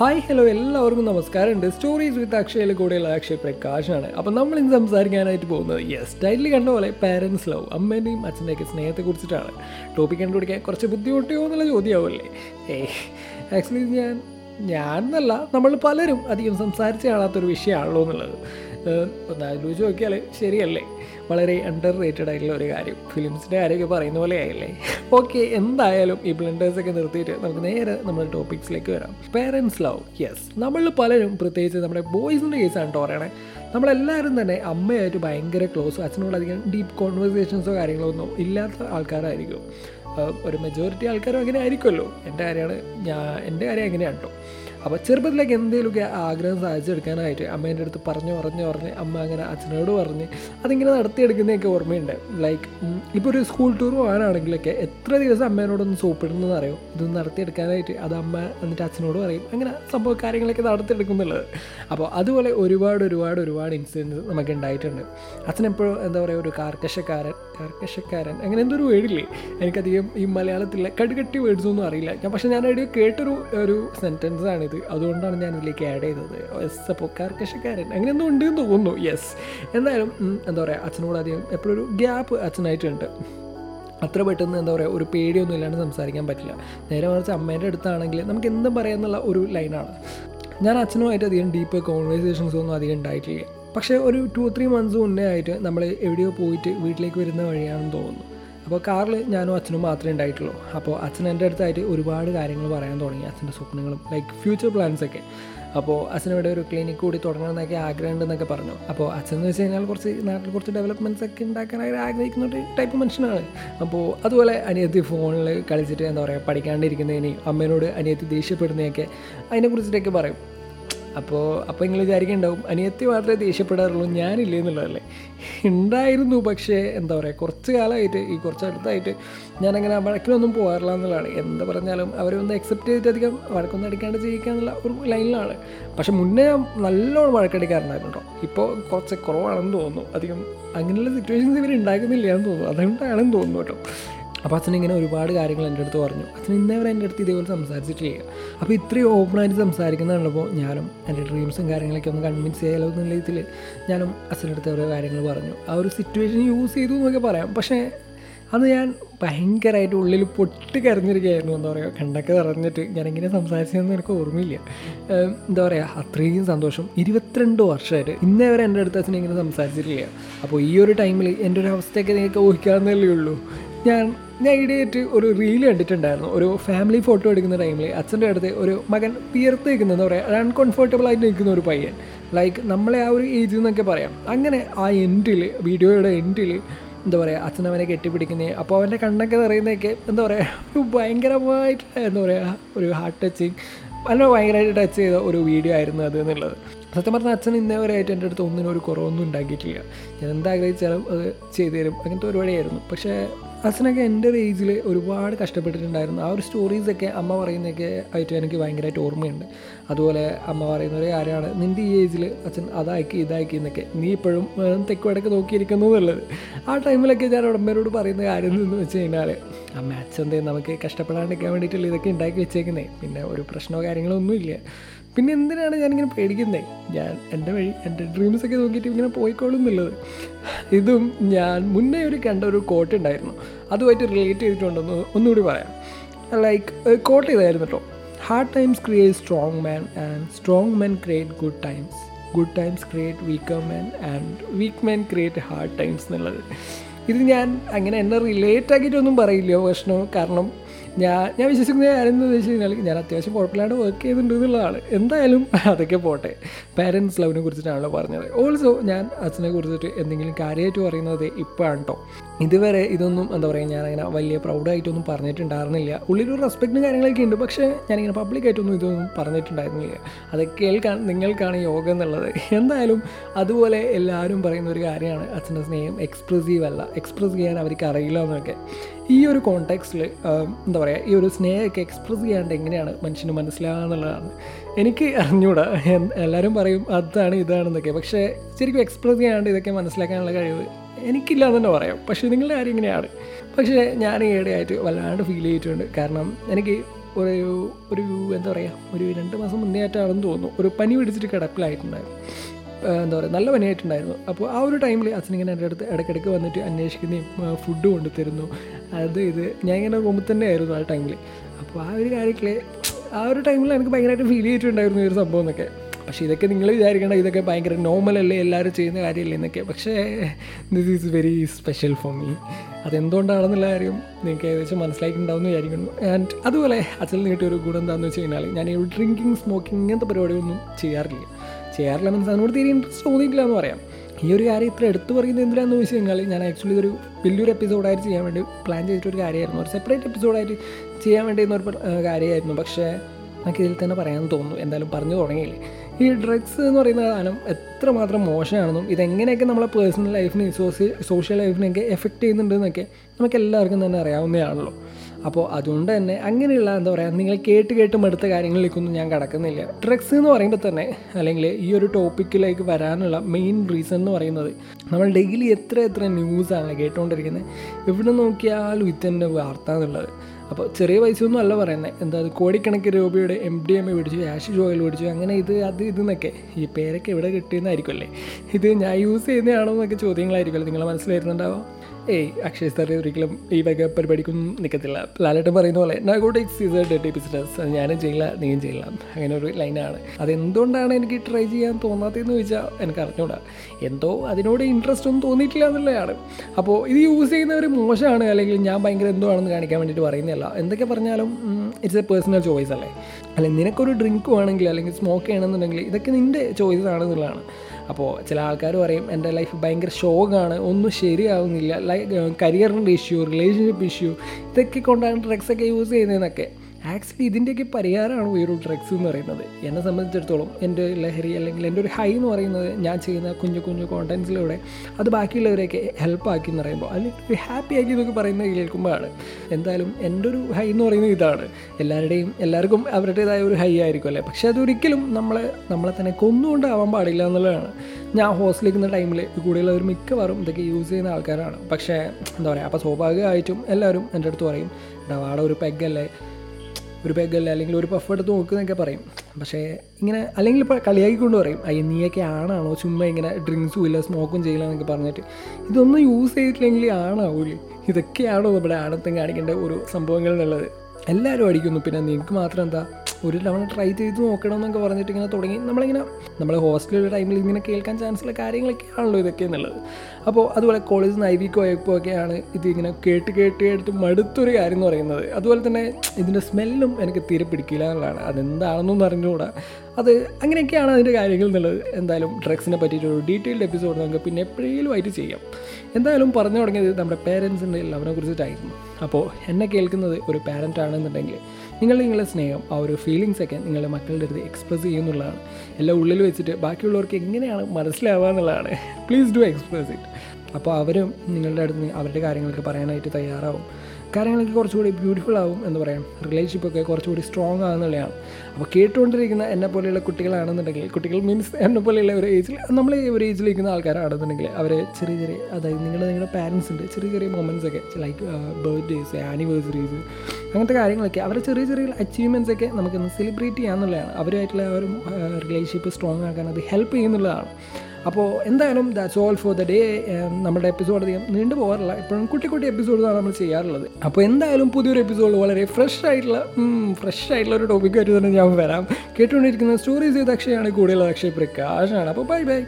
Hi hello എല്ലാവർക്കും നമസ്കാരമുണ്ട്. Stories വിത്ത് അക്ഷയിൽ കൂടെയുള്ള അക്ഷയ് പ്രകാശാണ്. അപ്പോൾ നമ്മൾ ഇന്ന് സംസാരിക്കാനായിട്ട് പോകുന്നത് ടൈറ്റിൽ കണ്ട പോലെ പേരൻസ് ലവ്, അമ്മേൻ്റെയും അച്ഛൻ്റെയൊക്കെ സ്നേഹത്തെക്കുറിച്ചിട്ടാണ്. ടോപ്പിക് കണ്ടുപിടിക്കാൻ കുറച്ച് ബുദ്ധിമുട്ടിയോ എന്നുള്ള ചോദ്യമാവുമല്ലേ? ആക്ച്വലി ഞാനെന്നല്ല, നമ്മൾ പലരും അധികം സംസാരിച്ച് കാണാത്തൊരു വിഷയമാണല്ലോ എന്നുള്ളത് ഒന്ന് ആലോചിച്ച് നോക്കിയാൽ ശരിയല്ലേ? വളരെ അണ്ടർ റേറ്റഡ് ആയിട്ടുള്ള ഒരു കാര്യം. ഫിലിംസിൻ്റെ കാര്യമൊക്കെ പറയുന്ന പോലെ ആയില്ലേ? ഓക്കെ, എന്തായാലും ഈ ബ്ലണ്ടേഴ്സൊക്കെ നിർത്തിയിട്ട് നമുക്ക് നേരെ നമ്മുടെ ടോപ്പിക്സിലേക്ക് വരാം. Parents love. യെസ്, നമ്മൾ പലരും, പ്രത്യേകിച്ച് നമ്മുടെ ബോയ്സിൻ്റെ കേസാണ് കേട്ടോ പറയണേ, നമ്മളെല്ലാവരും തന്നെ അമ്മയായിട്ട് ഭയങ്കര ക്ലോസ്, അച്ഛനോട് അധികം ഡീപ്പ് കോൺവെർസേഷൻസോ കാര്യങ്ങളോ ഒന്നും ഇല്ലാത്ത ആൾക്കാരായിരിക്കും. ഒരു മെജോറിറ്റി ആൾക്കാരും അങ്ങനെ ആയിരിക്കുമല്ലോ. എൻ്റെ കാര്യം എങ്ങനെയാണ് കേട്ടോ. അപ്പോൾ ചെറുപ്പത്തിലേക്ക് എന്തെങ്കിലുമൊക്കെ ആഗ്രഹം സാധിച്ചെടുക്കാനായിട്ട് അമ്മേൻ്റെ അടുത്ത് പറഞ്ഞ് അമ്മ അങ്ങനെ അച്ഛനോട് പറഞ്ഞ് അതിങ്ങനെ നടത്തിയെടുക്കുന്നതൊക്കെ ഓർമ്മയുണ്ട്. ലൈക്ക് ഇപ്പോൾ ഒരു സ്കൂൾ ടൂർ പോകാനാണെങ്കിലൊക്കെ എത്ര ദിവസം അമ്മേനോടൊന്ന് സോപ്പിടുന്നതെന്ന് അറിയാം. ഇതൊന്ന് നടത്തിയെടുക്കാനായിട്ട് അത് അമ്മ എന്നിട്ട് അച്ഛനോട് പറയും. അങ്ങനെ സംഭവ കാര്യങ്ങളൊക്കെ നടത്തിയെടുക്കുന്നുള്ളത്. അപ്പോൾ അതുപോലെ ഒരുപാട് ഇൻസിഡൻസ് നമുക്ക് ഉണ്ടായിട്ടുണ്ട്. അച്ഛനെപ്പോഴും എന്താ പറയുക, ഒരു കാർക്കശക്കാരൻ അങ്ങനെ എന്തൊരു വേർഡില്ലേ, എനിക്കധികം ഈ മലയാളത്തിലെ കടുകട്ടി വേർഡ്സൊന്നും അറിയില്ല. പക്ഷേ ഞാൻ എവിടെയോ കേട്ടൊരു സെൻറ്റൻസാണ് ഇത്, അതുകൊണ്ടാണ് ഞാൻ ഇതിലേക്ക് ആഡ് ചെയ്തത്. യെസ്, അപ്പോൾ കാർക്കശക്കാരൻ അങ്ങനെ എന്തോ ഉണ്ട് എന്ന് തോന്നുന്നു. യെസ്, എന്തായാലും എന്താ പറയുക, അച്ഛനോട് അധികം എപ്പോഴും ഒരു ഗ്യാപ്പ് അച്ഛനായിട്ടുണ്ട്. അത്ര പെട്ടെന്ന് എന്താ പറയുക, ഒരു പേടിയൊന്നും ഇല്ലാണ്ട് സംസാരിക്കാൻ പറ്റില്ല. നേരെ മറിച്ച് അമ്മേൻ്റെ അടുത്താണെങ്കിൽ നമുക്ക് എന്തും പറയാമെന്നുള്ള ഒരു ലൈനാണ്. ഞാൻ അച്ഛനുമായിട്ട് അധികം ഡീപ്പ് കോൺവെർസേഷൻസൊന്നും അധികം ഉണ്ടായിട്ടില്ല. പക്ഷേ ഒരു 2-3 months മുന്നേ ആയിട്ട് നമ്മൾ എവിടെയോ പോയിട്ട് വീട്ടിലേക്ക് വരുന്ന വഴിയാണെന്ന് തോന്നുന്നു. അപ്പോൾ കാറിൽ ഞാനും അച്ഛനും മാത്രമേ ഉണ്ടായിട്ടുള്ളൂ. അപ്പോൾ അച്ഛൻ എൻ്റെ അടുത്തായിട്ട് ഒരുപാട് കാര്യങ്ങൾ പറയാൻ തുടങ്ങി, അച്ഛൻ്റെ സ്വപ്നങ്ങളും ലൈക്ക് ഫ്യൂച്ചർ പ്ലാൻസൊക്കെ. അപ്പോൾ അച്ഛനിവിടെ ഒരു ക്ലിനിക്ക് കൂടി തുടങ്ങണമെന്നൊക്കെ ആഗ്രഹം ഉണ്ടെന്നൊക്കെ പറഞ്ഞു. അപ്പോൾ അച്ഛനെന്ന് വെച്ച് കഴിഞ്ഞാൽ നാട്ടിൽ കുറച്ച് ഡെവലപ്മെൻറ്റ്സൊക്കെ ഉണ്ടാക്കാനായിട്ട് ആഗ്രഹിക്കുന്ന ഒരു ടൈപ്പ് മനുഷ്യനാണ്. അപ്പോൾ അതുപോലെ അനിയത്തി ഫോണിൽ കളിച്ചിട്ട് എന്താ പറയുക, പഠിക്കാണ്ടിരിക്കുന്നതിന് അമ്മേനോട് അനിയത്തി ദേഷ്യപ്പെടുന്നതൊക്കെ അതിനെക്കുറിച്ചിട്ടൊക്കെ പറയും. അപ്പോൾ നിങ്ങൾ വിചാരിക്കുന്നുണ്ടാവും, അനിയത്തി മാത്രമേ ദേഷ്യപ്പെടാറുള്ളൂ, ഞാനില്ല എന്നുള്ളതല്ലേ? ഉണ്ടായിരുന്നു, പക്ഷേ എന്താ പറയുക, കുറച്ച് കാലമായിട്ട് ഈ കുറച്ചടുത്തായിട്ട് ഞാനങ്ങനെ വഴക്കിനൊന്നും പോകാറില്ല എന്നുള്ളതാണ്. എന്താ പറഞ്ഞാലും അവരെ ഒന്ന് അക്സെപ്റ്റ് ചെയ്തിട്ട് അധികം വഴക്കൊന്നും അടിക്കാണ്ട് ജീവിക്കുക എന്നുള്ള ഒരു ലൈനിലാണ്. പക്ഷേ മുന്നേ ഞാൻ നല്ലോണം വഴക്കടിക്കാറുണ്ടായിരുന്നു കേട്ടോ. ഇപ്പോൾ കുറച്ച് കുറവാണെന്ന് തോന്നുന്നു. അധികം അങ്ങനെയുള്ള സിറ്റുവേഷൻസ് ഇവർ ഉണ്ടാക്കുന്നില്ല എന്ന് തോന്നുന്നു, അതുകൊണ്ടാണെന്ന് തോന്നുന്നു കേട്ടോ. അപ്പോൾ അച്ഛനിങ്ങനെ ഒരുപാട് കാര്യങ്ങൾ എൻ്റെ അടുത്ത് പറഞ്ഞു. അച്ഛൻ ഇന്നേവരെ എൻ്റെ അടുത്ത് ഇതേപോലെ സംസാരിച്ചിട്ടില്ല. അപ്പോൾ ഇത്രയും ഓപ്പണായിട്ട് സംസാരിക്കുന്നതാണപ്പോൾ ഞാനും എൻ്റെ ഡ്രീംസും കാര്യങ്ങളൊക്കെ ഒന്ന് കൺവിൻസ് ചെയ്യാലോ എന്നുള്ള രീതിയിൽ ഞാനും അച്ഛൻ്റെ അടുത്ത് ഓരോ കാര്യങ്ങൾ പറഞ്ഞു. ആ ഒരു സിറ്റുവേഷൻ യൂസ് ചെയ്തു എന്നൊക്കെ പറയാം. പക്ഷേ അത് ഞാൻ ഭയങ്കരമായിട്ട് ഉള്ളിൽ പൊട്ടി കരഞ്ഞിരിക്കുകയായിരുന്നു. എന്താ പറയുക, കണ്ടൊക്കെ നിറഞ്ഞിട്ട് ഞാനിങ്ങനെ സംസാരിച്ചതെന്ന് എനിക്ക് ഓർമ്മയില്ല. എന്താ പറയുക, അത്രയും സന്തോഷം. 22 വർഷമായിട്ട് ഇന്നേ വരെ എൻ്റെ അടുത്ത് അച്ഛനെ ഇങ്ങനെ സംസാരിച്ചിട്ടില്ല. അപ്പോൾ ഈ ഒരു ടൈമിൽ എൻ്റെ ഒരു അവസ്ഥയൊക്കെ നിങ്ങൾക്ക് ഊഹിക്കാവുന്നതല്ലേ ഉള്ളൂ. ഞാൻ ഇടയായിട്ട് ഒരു റീൽ കണ്ടിട്ടുണ്ടായിരുന്നു. ഒരു ഫാമിലി ഫോട്ടോ എടുക്കുന്ന ടൈമിൽ അച്ഛൻ്റെ അടുത്ത് ഒരു മകൻ പിയർത്ത് നിൽക്കുന്ന, എന്താ പറയുക, ഒരു അൺകംഫർട്ടബിളായിട്ട് നിൽക്കുന്ന ഒരു പയ്യൻ. ലൈക്ക് നമ്മളെ ആ ഒരു ഏജിൽ നിന്നൊക്കെ പറയാം. അങ്ങനെ ആ വീഡിയോയുടെ എൻഡിൽ എന്താ പറയുക, അച്ഛനവനെ കെട്ടിപ്പിടിക്കുന്നത്, അപ്പോൾ അവൻ്റെ കണ്ണൊക്കെ നിറയുന്നതൊക്കെ എന്താ പറയുക, ഒരു ഭയങ്കരമായിട്ട് എന്താ പറയുക, ഒരു ഹാർട്ട് ടച്ചിങ്, അതിനെ ഭയങ്കരമായിട്ട് ടച്ച് ചെയ്ത ഒരു വീഡിയോ ആയിരുന്നു അത് എന്നുള്ളത്. സത്യം പറഞ്ഞാൽ അച്ഛൻ ഇന്നേവരെയായിട്ട് എൻ്റെ അടുത്ത് ഒന്നിനും ഒരു കുറവൊന്നും ഉണ്ടാക്കിയിട്ടില്ല. ഞാൻ എന്താഗ്രഹിച്ചാലും അത് ചെയ്തു തരും, അങ്ങനത്തെ ഒരുപാടായിരുന്നു. പക്ഷേ അച്ഛനൊക്കെ എൻ്റെ ഒരു ഏജിൽ ഒരുപാട് കഷ്ടപ്പെട്ടിട്ടുണ്ടായിരുന്നു. ആ ഒരു സ്റ്റോറീസൊക്കെ അമ്മ പറയുന്നതൊക്കെ ആയിട്ട് എനിക്ക് ഭയങ്കരമായിട്ട് ഓർമ്മയുണ്ട്. അതുപോലെ അമ്മ പറയുന്ന ഒരു കാര്യമാണ്, നിൻ്റെ ഈ ഏജിൽ അച്ഛൻ അതാക്കി ഇതാക്കി എന്നൊക്കെ, നീ ഇപ്പോഴും തെക്കുവടക്ക് നോക്കിയിരിക്കുന്നു എന്നുള്ളത്. ആ ടൈമിലൊക്കെ ഞാൻ ഉടമ്പേരോട് പറയുന്ന കാര്യം എന്ന് വെച്ച് കഴിഞ്ഞാൽ, അമ്മ അച്ഛൻ്റെ നമുക്ക് കഷ്ടപ്പെടാണ്ടിരിക്കാൻ വേണ്ടിയിട്ടുള്ള ഇതൊക്കെ ഉണ്ടാക്കി വെച്ചേക്കുന്നേ, പിന്നെ ഒരു പ്രശ്നമോ കാര്യങ്ങളോ ഒന്നുമില്ല, പിന്നെ എന്തിനാണ് ഞാനിങ്ങനെ പേടിക്കുന്നത്, ഞാൻ എൻ്റെ വഴി എൻ്റെ ഡ്രീംസൊക്കെ നോക്കിയിട്ട് ഇങ്ങനെ പോയിക്കോളുന്നുള്ളത്. ഇതും ഞാൻ മുന്നേ ഒരു കണ്ട ഒരു കോട്ട് ഉണ്ടായിരുന്നു, അതുമായിട്ട് റിലേറ്റ് ചെയ്തിട്ടുണ്ടെന്ന് ഒന്നുകൂടി പറയാം. ലൈക്ക് കോട്ട് ഇതായിരുന്നു കേട്ടോ, hard times create strong man and strong men create good times create weaker man and weak man create hard times എന്നുള്ളത്. ഇത് ഞാൻ അങ്ങനെ എന്നെ റിലേറ്റ് ആക്കിയിട്ടൊന്നും പറയില്ല പ്രശ്നം, കാരണം ഞാൻ വിശ്വസിക്കുന്ന ആരെന്ന് വെച്ച് കഴിഞ്ഞാൽ ഞാൻ അത്യാവശ്യം കുഴപ്പമില്ലാണ്ട് വർക്ക് ചെയ്തിട്ടുണ്ട് എന്നുള്ളതാണ്. എന്തായാലും അതൊക്കെ പോട്ടെ, പേരൻസ് ലവിനെ കുറിച്ചിട്ടാണല്ലോ പറഞ്ഞത്. ഓൾസോ ഞാൻ അച്ഛനെ കുറിച്ചിട്ട് എന്തെങ്കിലും കാര്യമായിട്ട് പറയുന്നത് ഇപ്പോഴാണ് കേട്ടോ. ഇതുവരെ ഇതൊന്നും എന്താ പറയുക, ഞാനങ്ങനെ വലിയ പ്രൗഡായിട്ടൊന്നും പറഞ്ഞിട്ടുണ്ടായിരുന്നില്ല. ഉള്ളിലൊരു റെസ്പെക്റ്റും കാര്യങ്ങളൊക്കെ ഉണ്ട്, പക്ഷേ ഞാനിങ്ങനെ പബ്ലിക്കായിട്ടൊന്നും ഇതൊന്നും പറഞ്ഞിട്ടുണ്ടായിരുന്നില്ല. അത് കേൾക്കാൻ നിങ്ങൾക്കാണ് യോഗം എന്നുള്ളത്. എന്തായാലും അതുപോലെ എല്ലാവരും പറയുന്ന ഒരു കാര്യമാണ്, അച്ഛൻ്റെ സ്നേഹം എക്സ്പ്രസീവ് അല്ല, എക്സ്പ്രസ് ചെയ്യാൻ അവർക്ക് അറിയില്ല എന്നൊക്കെ. ഈ ഒരു കോൺടാക്സ്റ്റിൽ എന്താ പറയുക, ഈ ഒരു സ്നേഹമൊക്കെ എക്സ്പ്രസ് ചെയ്യാണ്ട് എങ്ങനെയാണ് മനുഷ്യന് മനസ്സിലാവുക എന്നുള്ളതാണ് എനിക്ക് അറിഞ്ഞൂടാ. എല്ലാവരും പറയും അതാണ് ഇതാണെന്നൊക്കെ, പക്ഷേ ശരിക്കും എക്സ്പ്രസ് ചെയ്യാണ്ട് ഇതൊക്കെ മനസ്സിലാക്കാനുള്ള കഴിവ് എനിക്കില്ല എന്ന് തന്നെ പറയാം. പക്ഷേ നിങ്ങളുടെ കാര്യം ഇങ്ങനെയാണ്. പക്ഷേ ഞാൻ ഈയിടെയായിട്ട് വല്ലാണ്ട് ഫീൽ ചെയ്തിട്ടുണ്ട്, കാരണം എനിക്ക് ഒരു ഒരു എന്താ പറയുക ഒരു 2 മാസം മുന്നേ ആയിട്ടാണെന്ന് തോന്നുന്നു ഒരു പനി പിടിച്ചിട്ട് കിടപ്പിലായിട്ടുണ്ടായിരുന്നു. എന്താ പറയുക നല്ല പനിയായിട്ടുണ്ടായിരുന്നു. അപ്പോൾ ആ ഒരു ടൈമിൽ അച്ഛനിങ്ങനെ എൻ്റെ അടുത്ത് ഇടയ്ക്കിടയ്ക്ക് വന്നിട്ട് അന്വേഷിക്കുന്നതും ഫുഡ് കൊണ്ടു തരുന്നു. അത് ഇത് ഞാൻ ഇങ്ങനെ റൂമിൽ തന്നെ ആയിരുന്നു ആ ടൈമിൽ. അപ്പോൾ ആ ഒരു കാര്യത്തിൽ ആ ഒരു ടൈമിൽ എനിക്ക് ഭയങ്കരമായിട്ട് ഫീൽ ചെയ്തിട്ടുണ്ടായിരുന്നു ഈ ഒരു സംഭവം എന്നൊക്കെ. പക്ഷേ ഇതൊക്കെ നിങ്ങൾ വിചാരിക്കേണ്ട ഇതൊക്കെ ഭയങ്കര നോർമലല്ലേ, എല്ലാവരും ചെയ്യുന്ന കാര്യമല്ലേ എന്നൊക്കെ. പക്ഷേ this is very special for me. അതെന്തുകൊണ്ടാണെന്നുള്ള കാര്യം നിങ്ങൾക്ക് ഏകദേശം മനസ്സിലായിട്ടുണ്ടാവുമെന്ന് വിചാരിക്കുന്നു. ആൻഡ് അതുപോലെ അച്ഛനിൽ നിന്ന് കിട്ടിയൊരു ഗുണം എന്താണെന്ന് വെച്ച് കഴിഞ്ഞാൽ ഞാൻ ഈ ഡ്രിങ്കിങ് സ്മോക്കിങ് ഇങ്ങനത്തെ പരിപാടിയൊന്നും ചെയ്യാറില്ല മനസ്സിൽ അതിനോട് തീരെ ഇൻട്രസ്റ്റ് തോന്നിയിട്ടില്ല എന്ന് പറയാം. ഈ ഒരു കാര്യം ഇത്ര എടുത്തു പറയുന്നത് എന്തിനാണെന്ന് ചോദിച്ചു കഴിഞ്ഞാൽ ഞാൻ ആക്ച്വലി ഇതൊരു വലിയൊരു എപ്പിസോഡായിട്ട് ചെയ്യാൻ വേണ്ടി പ്ലാൻ ചെയ്തിട്ടൊരു കാര്യമായിരുന്നു, ഒരു സെപ്പറേറ്റ് എപ്പിസോഡായിട്ട് ചെയ്യാൻ വേണ്ടിയിരുന്ന ഒരു കാര്യമായിരുന്നു. പക്ഷേ നമുക്ക് ഇതിൽ തന്നെ പറയാൻ തോന്നുന്നു, എന്തായാലും പറഞ്ഞു തുടങ്ങിയില്ലേ. ഈ ഡ്രഗ്സ് എന്ന് പറയുന്ന സാധനം എത്രമാത്രം മോശമാണെന്നും ഇതെങ്ങനെയൊക്കെ നമ്മളെ പേഴ്സണൽ ലൈഫിന് സോഷ്യൽ ലൈഫിനൊക്കെ എഫക്റ്റ് ചെയ്യുന്നുണ്ടെന്നൊക്കെ നമുക്ക് എല്ലാവർക്കും തന്നെ അറിയാവുന്നതാണല്ലോ. അപ്പോൾ അതുകൊണ്ട് തന്നെ അങ്ങനെയുള്ള എന്താ പറയുക നിങ്ങൾ കേട്ട് മടുത്ത കാര്യങ്ങളിലേക്കൊന്നും ഞാൻ കടക്കുന്നില്ല. ഡ്രഗ്സ് എന്ന് പറയുമ്പോൾ തന്നെ അല്ലെങ്കിൽ ഈ ഒരു ടോപ്പിക്കിലേക്ക് വരാനുള്ള മെയിൻ റീസൺ എന്ന് പറയുന്നത് നമ്മൾ ഡെയിലി എത്ര ന്യൂസാണ് കേട്ടുകൊണ്ടിരിക്കുന്നത്. എവിടെ നോക്കിയാലും ഇതിൻ്റെ വാർത്ത എന്നുള്ളത്. അപ്പോൾ ചെറിയ പൈസയൊന്നും അല്ല പറയുന്നത്, എന്താ കോടിക്കണക്കിന് രൂപയുടെ MDMA പിടിച്ചു, ആഷിഷ് ഓയിൽ പിടിച്ചു, അങ്ങനെ ഇത് എന്നൊക്കെ ഈ പേരൊക്കെ എവിടെ കിട്ടിയെന്നായിരിക്കുമല്ലേ, ഇത് ഞാൻ യൂസ് ചെയ്യുന്നതാണോ എന്നൊക്കെ ചോദ്യങ്ങളായിരിക്കുമല്ലോ നിങ്ങളെ മനസ്സിൽ വരുന്നുണ്ടാവാം. ഏയ് അക്ഷയ് സാർ ഒരിക്കലും ഈ വക പരിപാടിക്കൊന്നും നിൽക്കത്തില്ല. ലാലേട്ടൻ പറയുന്ന പോലെ narcotics is a dirty business, ഞാനും ചെയ്യില്ല നീയും ചെയ്യില്ല, അങ്ങനെ ഒരു ലൈനാണ്. അതെന്തുകൊണ്ടാണ് എനിക്ക് ട്രൈ ചെയ്യാൻ തോന്നാത്തതെന്ന് ചോദിച്ചാൽ എനിക്ക് അറിഞ്ഞൂടാ, എന്തോ അതിനോട് ഇൻട്രസ്റ്റ് ഒന്നും തോന്നിയിട്ടില്ല എന്നുള്ളതാണ്. അപ്പോൾ ഇത് യൂസ് ചെയ്യുന്നവർ മോശമാണ് അല്ലെങ്കിൽ ഞാൻ ഭയങ്കര എന്തോ ആണെന്ന് കാണിക്കാൻ വേണ്ടിയിട്ട് പറയുന്നില്ല. എന്തൊക്കെ പറഞ്ഞാലും ഇറ്റ്സ് എ പേഴ്സണൽ ചോയ്സ് അല്ലേ, അല്ലെങ്കിൽ നിനക്കൊരു ഡ്രിങ്ക് വേണമെങ്കിൽ അല്ലെങ്കിൽ സ്മോക്ക് ചെയ്യണമെന്നുണ്ടെങ്കിൽ ഇതൊക്കെ നിൻ്റെ ചോയ്സ് ആണെന്നുള്ളതാണ്. അപ്പോൾ ചില ആൾക്കാർ പറയും എൻ്റെ ലൈഫ് ഭയങ്കര ഷോക്കാണ്, ഒന്നും ശരിയാവുന്നില്ല, കരിയറിൻ്റെ ഇഷ്യൂ, റിലേഷൻഷിപ്പ് ഇഷ്യൂ, ഇതൊക്കെ കൊണ്ടാണ് ഡ്രഗ്സൊക്കെ യൂസ് ചെയ്യുന്നതെന്നൊക്കെ. ആക്ച്വലി ഇതിൻ്റെയൊക്കെ പരിഹാരമാണ് ഈ ഒരു ഡ്രഗ്സ് എന്ന് പറയുന്നത്. എന്നെ സംബന്ധിച്ചിടത്തോളം എൻ്റെ ലഹരി അല്ലെങ്കിൽ എൻ്റെ ഒരു ഹൈ എന്ന് പറയുന്നത് ഞാൻ ചെയ്യുന്ന കുഞ്ഞു കോണ്ടൻസിലൂടെ അത് ബാക്കിയുള്ളവരെയൊക്കെ ഹെൽപ്പാക്കി എന്ന് പറയുമ്പോൾ അല്ലെങ്കിൽ ഹാപ്പി ആക്കി എന്നൊക്കെ പറയുന്നത് കേൾക്കുമ്പോഴാണ്. എന്തായാലും എൻ്റെ ഒരു ഹൈ എന്ന് പറയുന്നത് ഇതാണ്. എല്ലാവർക്കും അവരുടേതായ ഒരു ഹൈ ആയിരിക്കും അല്ലേ, പക്ഷേ അതൊരിക്കലും നമ്മളെ തന്നെ കൊന്നുകൊണ്ടാവാൻ പാടില്ല എന്നുള്ളതാണ്. ഞാൻ ഹോസ്റ്റലിൽ നിൽക്കുന്ന ടൈമിൽ കൂടുതലവർ മിക്കവാറും ഇതൊക്കെ യൂസ് ചെയ്യുന്ന ആൾക്കാരാണ്. പക്ഷേ എന്താ പറയുക, അപ്പോൾ സ്വാഭാവികമായിട്ടും എല്ലാവരും എൻ്റെ അടുത്ത് പറയും അവിടെ ഒരു പെഗല്ലേ അല്ലെങ്കിൽ ഒരു പഫ് എടുത്ത് നോക്കുന്നൊക്കെ പറയും. പക്ഷേ ഇങ്ങനെ അല്ലെങ്കിൽ ഇപ്പോൾ കളിയാക്കിക്കൊണ്ട് പറയും, അയ്യ നീയൊക്കെ ആണാണോ ചുമ്മാ ഇങ്ങനെ ഡ്രിങ്ക്സും ഇല്ല സ്മോക്കും ചെയ്യില്ല എന്നൊക്കെ പറഞ്ഞിട്ട്. ഇതൊന്നും യൂസ് ചെയ്തിട്ടില്ലെങ്കിൽ ആണാവൂലേ, ഇതൊക്കെയാണോ നമ്മുടെ ആണത്തും കാണിക്കേണ്ട ഒരു സംഭവങ്ങൾ എന്നുള്ളത്. എല്ലാവരും അടിക്കുന്നു, പിന്നെ നിങ്ങൾക്ക് മാത്രം എന്താ ഒരു തവണ ട്രൈ ചെയ്ത് നോക്കണം എന്നൊക്കെ പറഞ്ഞിട്ട് ഇങ്ങനെ തുടങ്ങി നമ്മൾ ഹോസ്റ്റലിലെ ടൈമിൽ ഇങ്ങനെ കേൾക്കാൻ ചാൻസുള്ള കാര്യങ്ങളൊക്കെയാണല്ലോ ഇതൊക്കെ എന്നുള്ളത്. അപ്പോൾ അതുപോലെ കോളേജിൽ നിന്ന് IV ഒക്കെയാണ് ഇതിങ്ങനെ കേട്ട് മടുത്തൊരു കാര്യം എന്ന് പറയുന്നത്. അതുപോലെ തന്നെ ഇതിൻ്റെ സ്മെല്ലും എനിക്ക് തീരെ പിടിക്കില്ല എന്നുള്ളതാണ്. അതെന്താണെന്നൊന്നും അറിഞ്ഞുകൂടാ, അത് അങ്ങനെയൊക്കെയാണ് അതിൻ്റെ കാര്യങ്ങൾ എന്നുള്ളത്. എന്തായാലും ഡ്രഗ്സിനെ പറ്റിയിട്ടൊരു ഡീറ്റെയിൽഡ് എപ്പിസോഡ് നമുക്ക് പിന്നെ എപ്പോഴേലും ആയിട്ട് ചെയ്യാം. എന്തായാലും പറഞ്ഞു തുടങ്ങിയത് നമ്മുടെ പേരൻസിൻ്റെ ലവനെ കുറിച്ചിട്ടായിരുന്നു. അപ്പോൾ എന്നെ കേൾക്കുന്നത് ഒരു പാരൻ്റ് ആണെന്നുണ്ടെങ്കിൽ നിങ്ങളുടെ സ്നേഹം ആ ഒരു ഫീലിങ്സൊക്കെ നിങ്ങളുടെ മക്കളുടെ അടുത്ത് എക്സ്പ്രസ് ചെയ്യുന്നുള്ളതാണ്. എല്ലാം ഉള്ളിൽ വെച്ചിട്ട് ബാക്കിയുള്ളവർക്ക് എങ്ങനെയാണ് മനസ്സിലാവുക എന്നുള്ളതാണ്. Please do express it. അപ്പോൾ അവരും നിങ്ങളുടെ അടുത്ത് അവരുടെ കാര്യങ്ങളൊക്കെ പറയാനായിട്ട് തയ്യാറാവും, കാര്യങ്ങളൊക്കെ കുറച്ചുകൂടി ബ്യൂട്ടിഫുൾ ആവും എന്ന് പറയാം, റിലേഷൻഷിപ്പൊക്കെ കുറച്ചുകൂടി സ്ട്രോങ് ആകുന്നുള്ളതാണ്. അപ്പോൾ കേട്ടുകൊണ്ടിരിക്കുന്ന എന്നെ പോലെയുള്ള കുട്ടികളാണെന്നുണ്ടെങ്കിൽ, കുട്ടികൾ മീൻസ് എന്നെ പോലെയുള്ള ഒരു ഏജിൽ നമ്മൾ ഒരു ഏജിലിരിക്കുന്ന ആൾക്കാരാണെന്നുണ്ടെങ്കിൽ അവർ ചെറിയ അതായത് നിങ്ങളുടെ പാരൻസിൻ്റെ ചെറിയ മൊമെൻറ്റ്സൊക്കെ ലൈക്ക് ബർത്ത്ഡേയ്സ്, ആനിവേഴ്സറീസ്, അങ്ങനത്തെ കാര്യങ്ങളൊക്കെ അവരുടെ ചെറിയ അച്ചീവ്മെൻറ്റ്സൊക്കെ നമുക്കൊന്ന് സെലിബ്രേറ്റ് ചെയ്യാമെന്നുള്ളതാണ്. അവരുമായിട്ടുള്ള ഒരു റിലേഷൻഷിപ്പ് സ്ട്രോങ് ആക്കാൻ അത് ഹെൽപ്പ് ചെയ്യുന്നുള്ളതാണ്. അപ്പോൾ എന്തായാലും that's all for the day. നമ്മുടെ എപ്പിസോഡ് അധികം നീണ്ടു പോകാറില്ല, എപ്പോഴും കുട്ടി എപ്പിസോഡാണ് നമ്മൾ ചെയ്യാറുള്ളത്. അപ്പോൾ എന്തായാലും പുതിയൊരു എപ്പിസോഡ് വളരെ ഫ്രഷ് ആയിട്ടുള്ള ഒരു ടോപ്പിക്കായിട്ട് തന്നെ ഞാൻ വരാം. കേട്ടുകൊണ്ടിരിക്കുന്ന സ്റ്റോറീസ് ചെയ്ത് അക്ഷയാണ്, കൂടുതൽ അക്ഷയ് പ്രകാശാണ്. അപ്പോൾ ബൈ ബൈ.